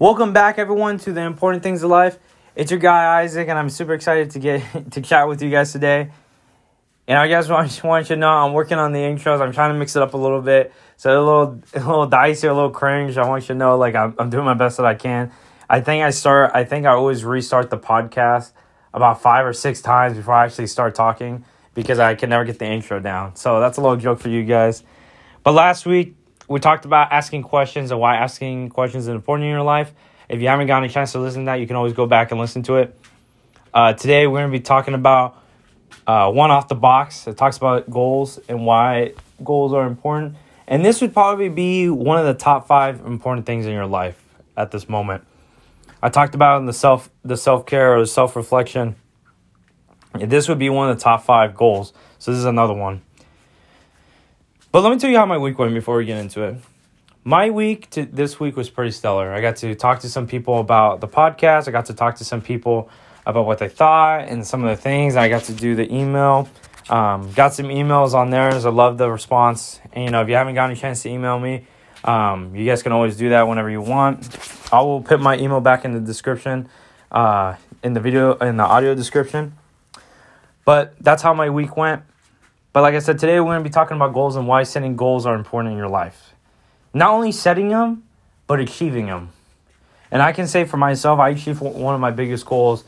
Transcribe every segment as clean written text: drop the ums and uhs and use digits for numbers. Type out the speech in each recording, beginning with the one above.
Welcome back, everyone, to the Important Things of Life. It's your guy, Isaac, and I'm super excited to get to chat with you guys today. And I guess I just want you to know I'm working on the intros. I'm trying to mix it up a little bit. So a little dicey, a little cringe. I want you to know, like, I'm doing my best that I can. I think I always restart the podcast about 5 or 6 times before I actually start talking because I can never get the intro down. So that's a little joke for you guys. But last week, we talked about asking questions and why asking questions is important in your life. If you haven't gotten a chance to listen to that, you can always go back and listen to it. Today, we're going to be talking about one off the box. It talks about goals and why goals are important. And this would probably be one of the top 5 important things in your life at this moment. I talked about in the self-care or the self-reflection. This would be one of the top 5 goals. So this is another one. But let me tell you how my week went before we get into it. My week to this week was pretty stellar. I got to talk to some people about the podcast. I got to talk to some people about what they thought and some of the things. I got to do the email. Got some emails on theirs. I love the response. And, you know, if you haven't gotten a chance to email me, you guys can always do that whenever you want. I will put my email back in the description, in the audio description. But that's how my week went. But like I said, today we're going to be talking about goals and why setting goals are important in your life. Not only setting them, but achieving them. And I can say for myself, I achieved one of my biggest goals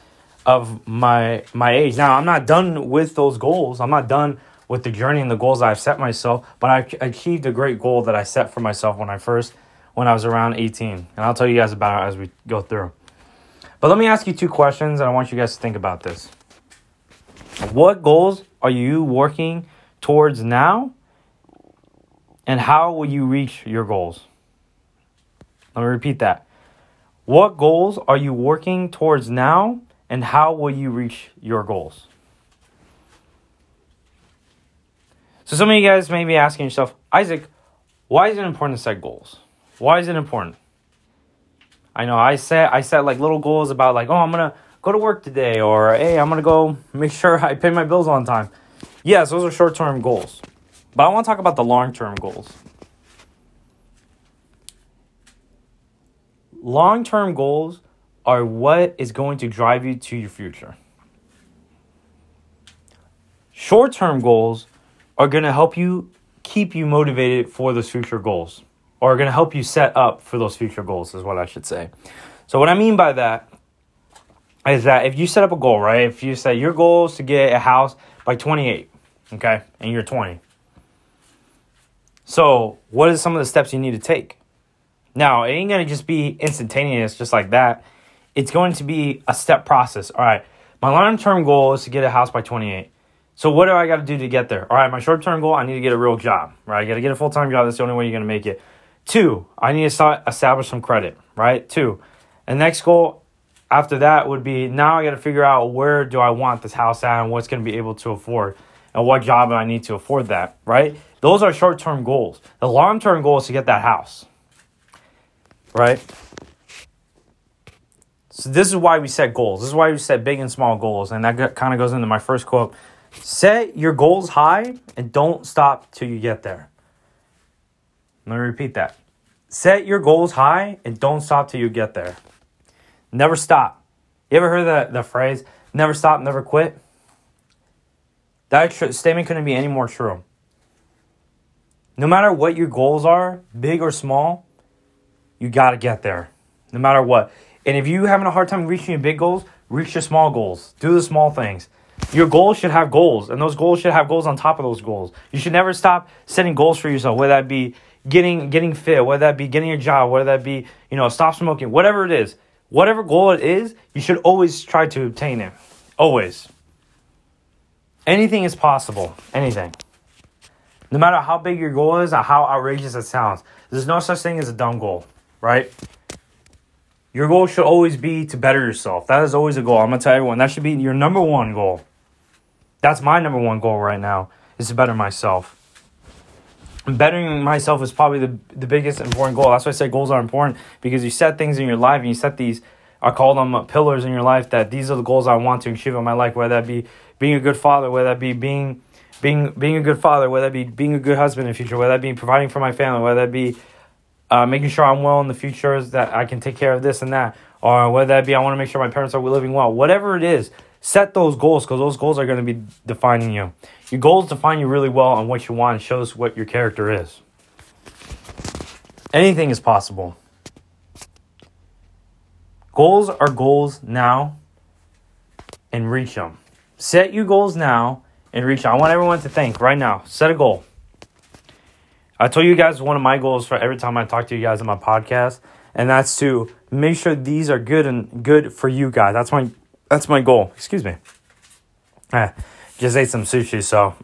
of my age. Now, I'm not done with those goals. I'm not done with the journey and the goals I've set myself. But I achieved a great goal that I set for myself when I was around 18. And I'll tell you guys about it as we go through. But let me ask you 2 questions, and I want you guys to think about this. What goals are you working towards now, and how will you reach your goals? Let me repeat that. What goals are you working towards now, and how will you reach your goals? So some of you guys may be asking yourself, Isaac, why is it important to set goals? Why is it important? I know I set like little goals about like, oh, I'm going to go to work today, or hey, I'm going to go make sure I pay my bills on time. Yes, those are short-term goals. But I want to talk about the long-term goals. Long-term goals are what is going to drive you to your future. Short-term goals are going to help you keep you motivated for those future goals, or are going to help you set up for those future goals is what I should say. So what I mean by that is that if you set up a goal, right? If you say your goal is to get a house by 28, okay? And you're 20. So what are some of the steps you need to take? Now, it ain't going to just be instantaneous just like that. It's going to be a step process. All right, my long-term goal is to get a house by 28. So what do I got to do to get there? All right, my short-term goal, I need to get a real job, right? I got to get a full-time job. That's the only way you're going to make it. 2, I need to establish some credit, right? 2. And next goal after that would be, now I got to figure out where do I want this house at and what's going to be able to afford and what job I need to afford that, right? Those are short-term goals. The long-term goal is to get that house, right? So this is why we set goals. This is why we set big and small goals. And that kind of goes into my first quote. Set your goals high and don't stop till you get there. Let me repeat that. Set your goals high and don't stop till you get there. Never stop. You ever heard the phrase, never stop, never quit? That statement couldn't be any more true. No matter what your goals are, big or small, you got to get there. No matter what. And if you're having a hard time reaching your big goals, reach your small goals. Do the small things. Your goals should have goals, and those goals should have goals on top of those goals. You should never stop setting goals for yourself, whether that be getting fit, whether that be getting a job, whether that be, you know, stop smoking, whatever it is. Whatever goal it is, you should always try to obtain it. Always. Anything is possible. Anything. No matter how big your goal is or how outrageous it sounds, there's no such thing as a dumb goal, right? Your goal should always be to better yourself. That is always a goal. I'm going to tell everyone, that should be your number one goal. That's my number one goal right now, is to better myself. Bettering myself is probably the biggest important goal. That's why I say goals are important, because you set things in your life and you set these, I call them pillars in your life, that these are the goals I want to achieve in my life, whether that be being a good father, whether that be being a good father, whether that be being a good husband in the future, whether that be providing for my family, whether that be making sure I'm well in the future, is that I can take care of this and that, or whether that be I want to make sure my parents are living well. Whatever it is, set those goals, because those goals are going to be defining you. Your goals define you really well on what you want, and shows what your character is. Anything is possible. Goals are goals now and reach them. Set your goals now and reach them. I want everyone to think right now. Set a goal. I told you guys one of my goals for every time I talk to you guys on my podcast, and that's to make sure these are good and good for you guys. That's my goal. Excuse me. I just ate some sushi, so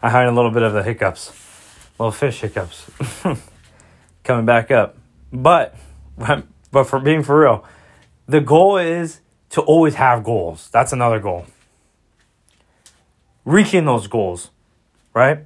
I had a little bit of the hiccups. Little fish hiccups. Coming back up. But for being for real, the goal is to always have goals. That's another goal. Reaching those goals, right?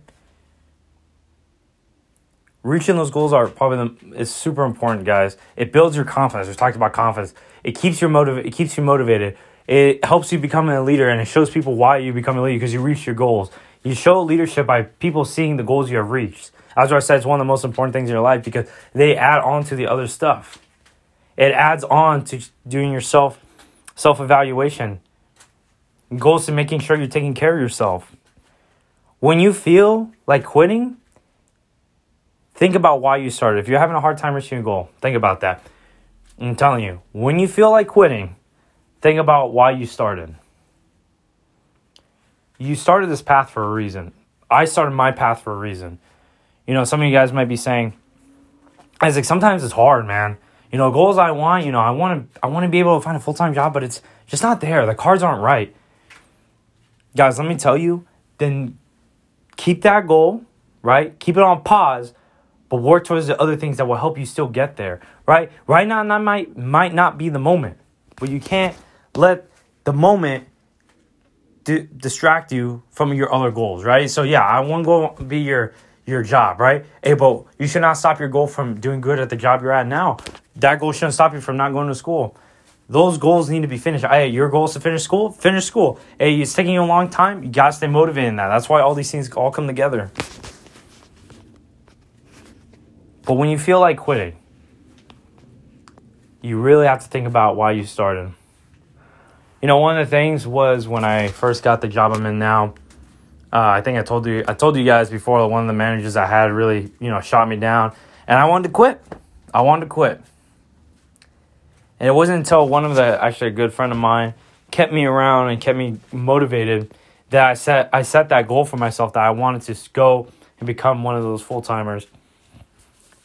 Reaching those goals are probably is super important, guys. It builds your confidence. We talked about confidence. It keeps your It keeps you motivated. It helps you become a leader, and it shows people why you become a leader, because you reach your goals. You show leadership by people seeing the goals you have reached. As I said, it's one of the most important things in your life, because they add on to the other stuff. It adds on to doing your self-evaluation. Goals to making sure you're taking care of yourself. When you feel like quitting, think about why you started. If you're having a hard time reaching your goal, think about that. I'm telling you, when you feel like quitting, think about why you started. You started this path for a reason. I started my path for a reason. You know, some of you guys might be saying, Isaac, sometimes it's hard, man. You know, goals I want, you know, I want to be able to find a full-time job, but it's just not there. The cards aren't right. Guys, let me tell you, then keep that goal, right? Keep it on pause, but work towards the other things that will help you still get there, right? Right now, that might not be the moment, but you can't let the moment distract you from your other goals, right? So, yeah, I want goal to be your job, right? Hey, but you should not stop your goal from doing good at the job you're at now. That goal shouldn't stop you from not going to school. Those goals need to be finished. Hey, your goal is to finish school? Finish school. Hey, it's taking you a long time. You got to stay motivated in that. That's why all these things all come together. But when you feel like quitting, you really have to think about why you started. You know, one of the things was when I first got the job I'm in now, I think I told you guys before, one of the managers I had really, you know, shot me down. And I wanted to quit. And it wasn't until actually a good friend of mine kept me around and kept me motivated that I set that goal for myself that I wanted to go and become one of those full-timers.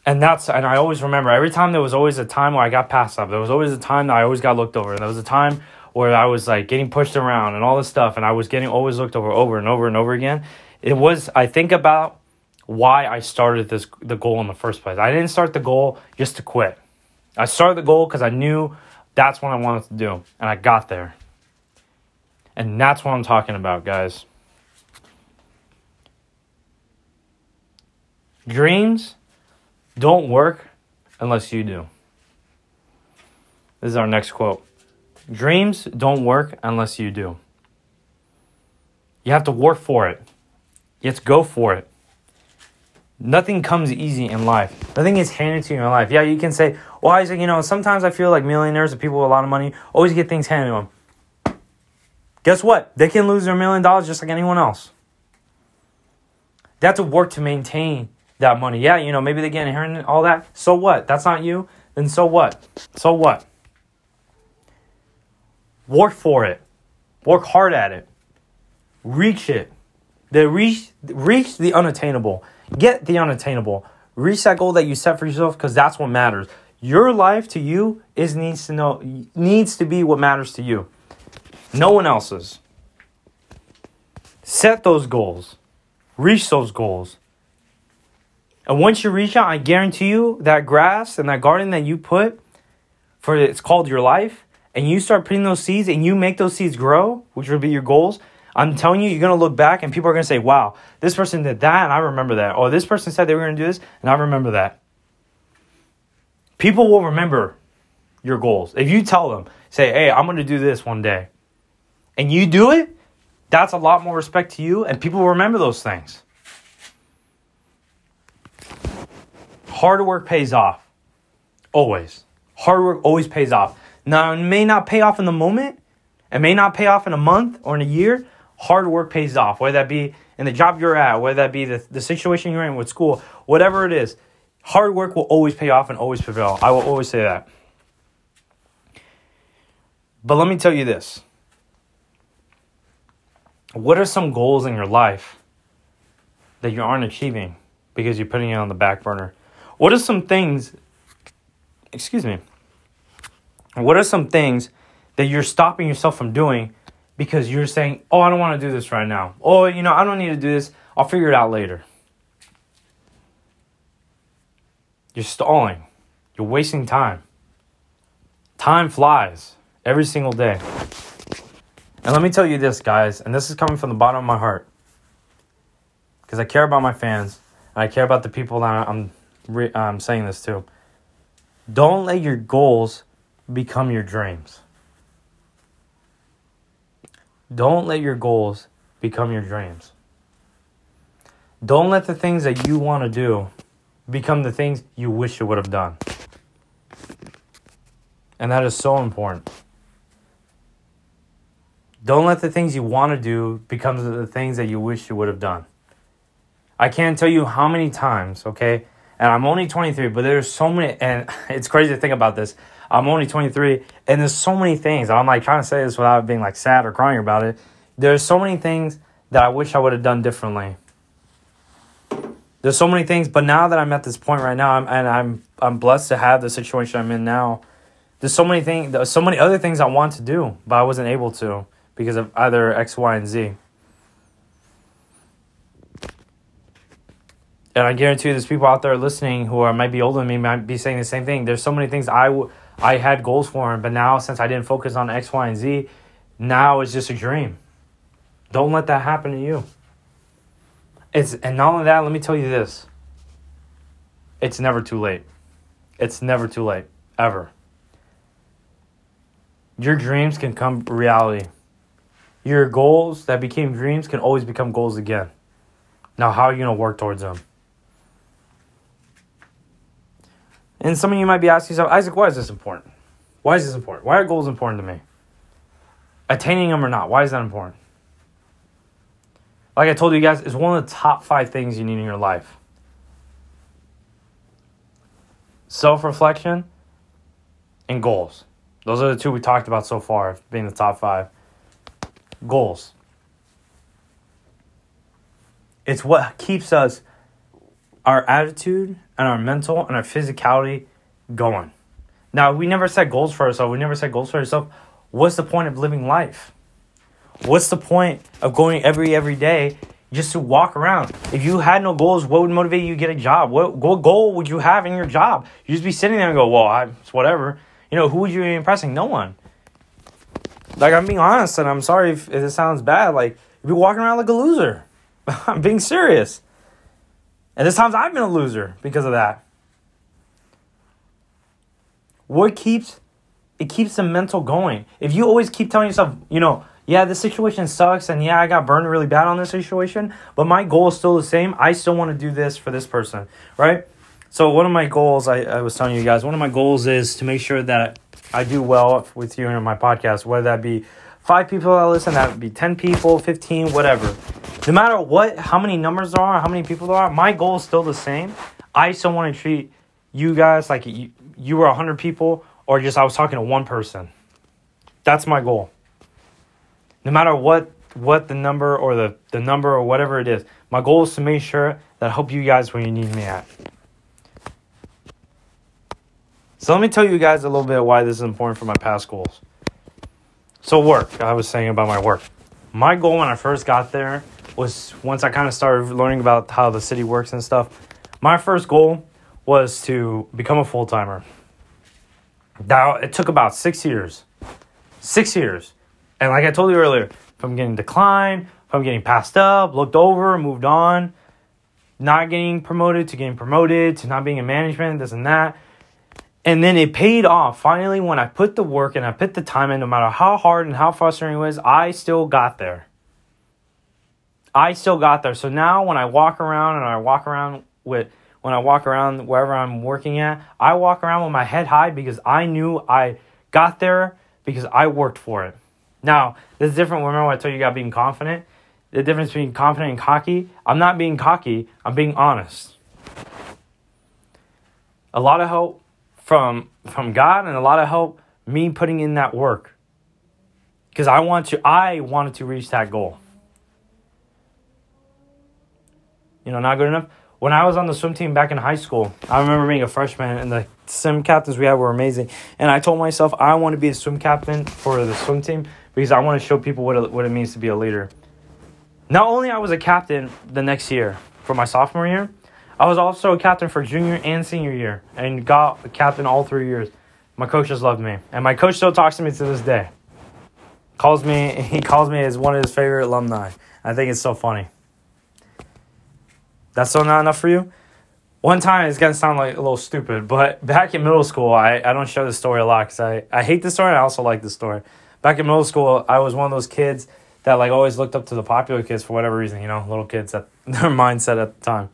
And I always remember, every time there was always a time where I got passed up. There was always a time that I always got looked over. There was a time where I was like getting pushed around and all this stuff, and I was getting always looked over and over again. I think about why I started the goal in the first place. I didn't start the goal just to quit. I started the goal because I knew that's what I wanted to do, and I got there. And that's what I'm talking about, guys. Dreams don't work unless you do. This is our next quote. Dreams don't work unless you do. You have to work for it. You have to go for it. Nothing comes easy in life. Nothing is handed to you in life. Yeah, you can say, well, Isaac, you know, sometimes I feel like millionaires and people with a lot of money always get things handed to them. Guess what? They can lose their $1 million just like anyone else. They have to work to maintain that money. Yeah, you know, maybe they get inherited all that. So what? That's not you. Then so what? So what? Work for it. Work hard at it. Reach it. Reach the unattainable. Get the unattainable. Reach that goal that you set for yourself, because that's what matters. Your life to you needs to be what matters to you. No one else's. Set those goals. Reach those goals. And once you reach out, I guarantee you that grass and that garden that you put for it's called your life, and you start putting those seeds and you make those seeds grow, which would be your goals, I'm telling you, you're going to look back and people are going to say, wow, this person did that and I remember that. Or this person said they were going to do this and I remember that. People will remember your goals. If you tell them, say, hey, I'm going to do this one day, and you do it, that's a lot more respect to you, and people will remember those things. hard work pays off. Always. Hard work always pays off. Now, it may not pay off in the moment. It may not pay off in a month or in a year. Hard work pays off, whether that be in the job you're at, whether that be the situation you're in with school, whatever it is. Hard work will always pay off and always prevail. I will always say that. But let me tell you this. What are some goals in your life that you aren't achieving because you're putting it on the back burner? What are some things, what are some things that you're stopping yourself from doing because you're saying, oh, I don't want to do this right now. Oh, you know, I don't need to do this. I'll figure it out later. You're stalling. You're wasting time. Time flies every single day. And let me tell you this, guys, and this is coming from the bottom of my heart, because I care about my fans, and I care about the people that I'm saying this to. Don't let your goals become your dreams. Don't let your goals become your dreams. Don't let the things that you want to do become the things you wish you would have done. And that is so important. Don't let the things you want to do become the things that you wish you would have done. I can't tell you how many times, okay? And I'm only 23, but there's so many, and it's crazy to think about this. I'm only 23, and there's so many things. I'm like trying to say this without being like sad or crying about it. There's so many things that I wish I would have done differently. There's so many things, but now that I'm at this point right now, I'm blessed to have the situation I'm in now. There's so many things, so many other things I want to do, but I wasn't able to because of either X, Y, and Z. And I guarantee you, there's people out there listening who might be older than me, might be saying the same thing. There's so many things I had goals for, but now since I didn't focus on X, Y, and Z, now it's just a dream. Don't let that happen to you. And not only that, let me tell you this. It's never too late. It's never too late. Ever. Your dreams can come reality. Your goals that became dreams can always become goals again. Now, how are you going to work towards them? And some of you might be asking yourself, Isaac, why is this important? Why is this important? Why are goals important to me? Attaining them or not, why is that important? Like I told you guys, it's one of the top 5 things you need in your life. Self-reflection and goals. Those are the two we talked about so far, being the top 5. Goals. It's what keeps us, our attitude and our mental and our physicality going. Now, we never set goals for ourselves. We never set goals for ourselves. What's the point of living life? What's the point of going every day just to walk around? If you had no goals, what would motivate you to get a job? What goal would you have in your job? You'd just be sitting there and go, well, it's whatever. You know, who would you be impressing? No one. Like, I'm being honest, and I'm sorry if it sounds bad. Like, you'd be walking around like a loser. I'm being serious. And there's times I've been a loser because of that. It keeps the mental going. If you always keep telling yourself, you know, yeah, this situation sucks, and yeah, I got burned really bad on this situation, but my goal is still the same. I still want to do this for this person, right? So one of my goals, I was telling you guys, one of my goals is to make sure that I do well with you in my podcast, whether that be 5 people that listen, that would be 10 people, 15, whatever. No matter what, how many numbers there are, how many people there are, my goal is still the same. I still want to treat you guys like you were 100 people, or just I was talking to one person. That's my goal. No matter what the number or the number or whatever it is, my goal is to make sure that I help you guys where you need me at. So let me tell you guys a little bit why this is important for my past goals. So work, I was saying about my work. My goal when I first got there was, once I kind of started learning about how the city works and stuff, my first goal was to become a full-timer. Now, it took about 6 years. 6 years. And like I told you earlier, if I'm getting declined, if I'm getting passed up, looked over, moved on, not getting promoted to getting promoted, to not being in management, this and that. And then it paid off. Finally, when I put the work and I put the time in, no matter how hard and how frustrating it was, I still got there. So now when I walk around with when I walk around wherever I'm working at, I walk around with my head high because I knew I got there because I worked for it. Now, this is different. Remember when I told you about being confident? The difference between confident and cocky? I'm not being cocky. I'm being honest. A lot of help from God and a lot of help me putting in that work. Because I wanted to reach that goal. You know, not good enough. When I was on the swim team back in high school, I remember being a freshman, and the swim captains we had were amazing. And I told myself I want to be a swim captain for the swim team because I want to show people what it means to be a leader. Not only I was a captain the next year for my sophomore year, I was also a captain for junior and senior year and got a captain all 3 years. My coach just loved me. And my coach still talks to me to this day. He calls me as one of his favorite alumni. I think it's so funny. That's still not enough for you? One time, it's going to sound like a little stupid, but back in middle school, I don't share this story a lot because I hate this story and I also like this story. Back in middle school, I was one of those kids that like always looked up to the popular kids for whatever reason, you know, little kids, that their mindset at the time.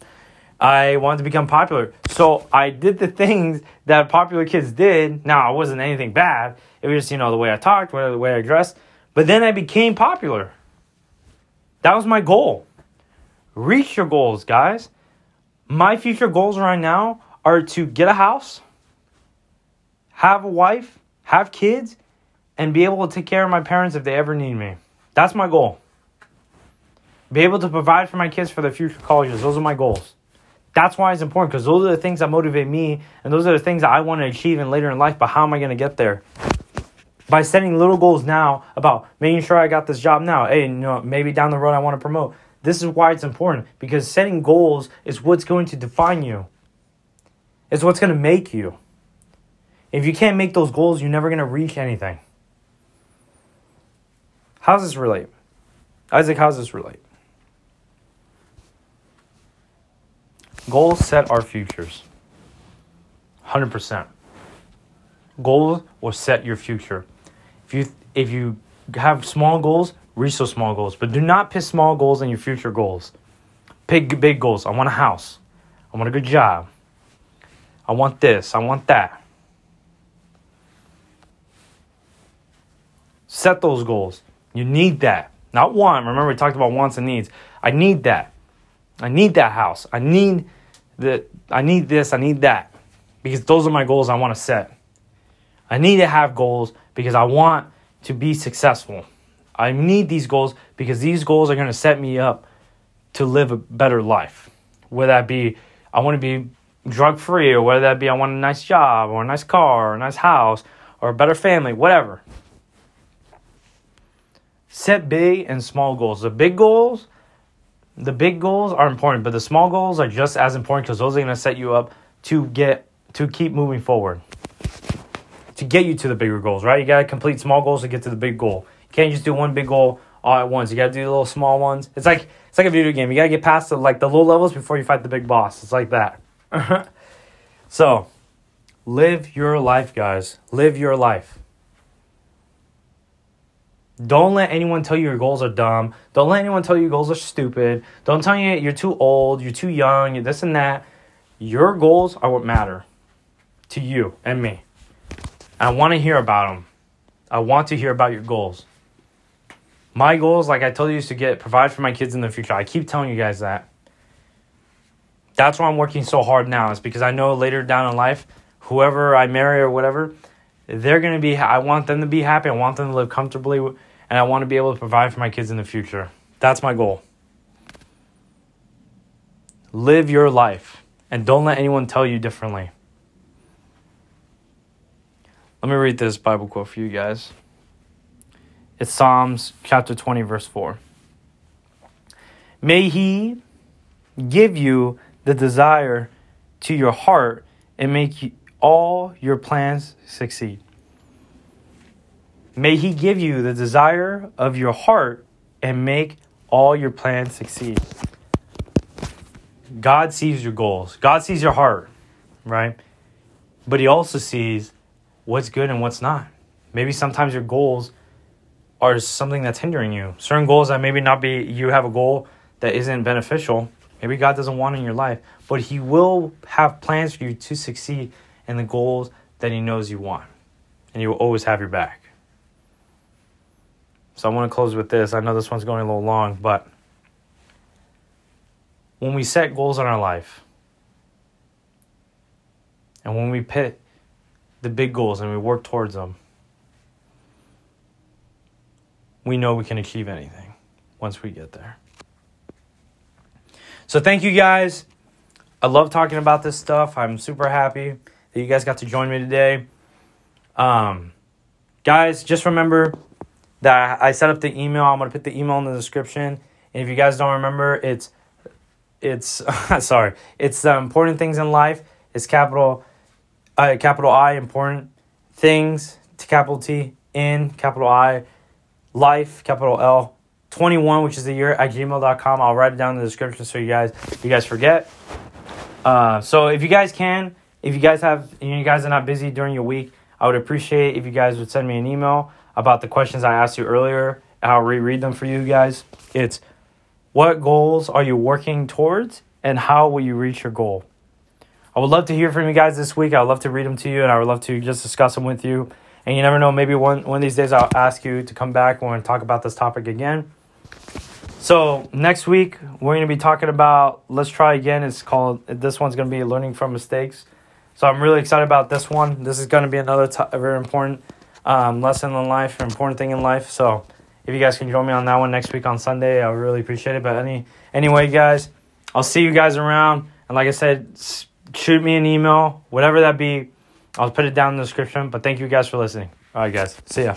I wanted to become popular. So I did the things that popular kids did. Now, it wasn't anything bad. It was just, you know, the way I talked, the way I dressed. But then I became popular. That was my goal. Reach your goals, guys. My future goals right now are to get a house, have a wife, have kids, and be able to take care of my parents if they ever need me. That's my goal. Be able to provide for my kids for their future colleges. Those are my goals. That's why it's important, because those are the things that motivate me, and those are the things that I want to achieve in later in life, but how am I going to get there? By setting little goals now about making sure I got this job now. Hey, you know, maybe down the road I want to promote. This is why it's important, because setting goals is what's going to define you. It's what's going to make you. If you can't make those goals, you're never going to reach anything. How does this relate? Isaac, how does this relate? Goals set our futures. 100%. Goals will set your future. If you have small goals, reach those small goals. But do not pick small goals in your future goals. Pick big goals. I want a house. I want a good job. I want this. I want that. Set those goals. You need that. Not want. Remember we talked about wants and needs. I need that. I need that house. I need this. I need that. Because those are my goals I want to set. I need to have goals because I want to be successful. I need these goals because these goals are going to set me up to live a better life. Whether that be I want to be drug-free, or whether that be I want a nice job or a nice car or a nice house or a better family, whatever. Set big and small goals. The big goals are important, but the small goals are just as important because those are going to set you up to keep moving forward. To get you to the bigger goals, right? You got to complete small goals to get to the big goal. You can't just do one big goal all at once. You got to do the little small ones. It's like a video game. You got to get past the low levels before you fight the big boss. It's like that. So, live your life, guys. Live your life. Don't let anyone tell you your goals are dumb. Don't let anyone tell you your goals are stupid. Don't tell you you're too old, you're too young, you're this and that. Your goals are what matter to you and me. I want to hear about them. I want to hear about your goals. My goals, like I told you, is to provide for my kids in the future. I keep telling you guys that. That's why I'm working so hard now, is because I know later down in life, whoever I marry or whatever, I want them to be happy. I want them to live comfortably. And I want to be able to provide for my kids in the future. That's my goal. Live your life. And don't let anyone tell you differently. Let me read this Bible quote for you guys. It's Psalms chapter 20, verse 4. May He give you the desire to your heart and make all your plans succeed. May He give you the desire of your heart and make all your plans succeed. God sees your goals. God sees your heart, right? But He also sees what's good and what's not. Maybe sometimes your goals are something that's hindering you. Certain goals that maybe not be, you have a goal that isn't beneficial, Maybe God doesn't want in your life, but He will have plans for you to succeed in the goals that He knows you want. And He will always have your back. So I want to close with this. I know this one's going a little long, but when we set goals in our life, and when we pit the big goals and we work towards them, we know we can achieve anything once we get there. So thank you guys. I love talking about this stuff. I'm super happy that you guys got to join me today. Guys, just remember that I set up the email. I'm going to put the email in the description. And if you guys don't remember, it's important things in life. It's capital I, important things, to capital T, in, capital I, life, capital L, 21, which is the year, at gmail.com. I'll write it down in the description so you guys forget. So if you guys can, if you guys have, you guys are not busy during your week, I would appreciate if you guys would send me an email about the questions I asked you earlier, and I'll reread them for you guys. It's, what goals are you working towards, and how will you reach your goal? I would love to hear from you guys this week. I would love to read them to you, and I would love to just discuss them with you. And you never know, maybe one of these days I'll ask you to come back and talk about this topic again. So next week, we're going to be talking about, let's try again. This one's going to be learning from mistakes. So I'm really excited about this one. This is going to be another very important lesson in life, important thing in life. So if you guys can join me on that one next week on Sunday, I would really appreciate it. But anyway, guys, I'll see you guys around. And like I said, shoot me an email, whatever that be. I'll put it down in the description. But thank you guys for listening. All right, guys. See ya.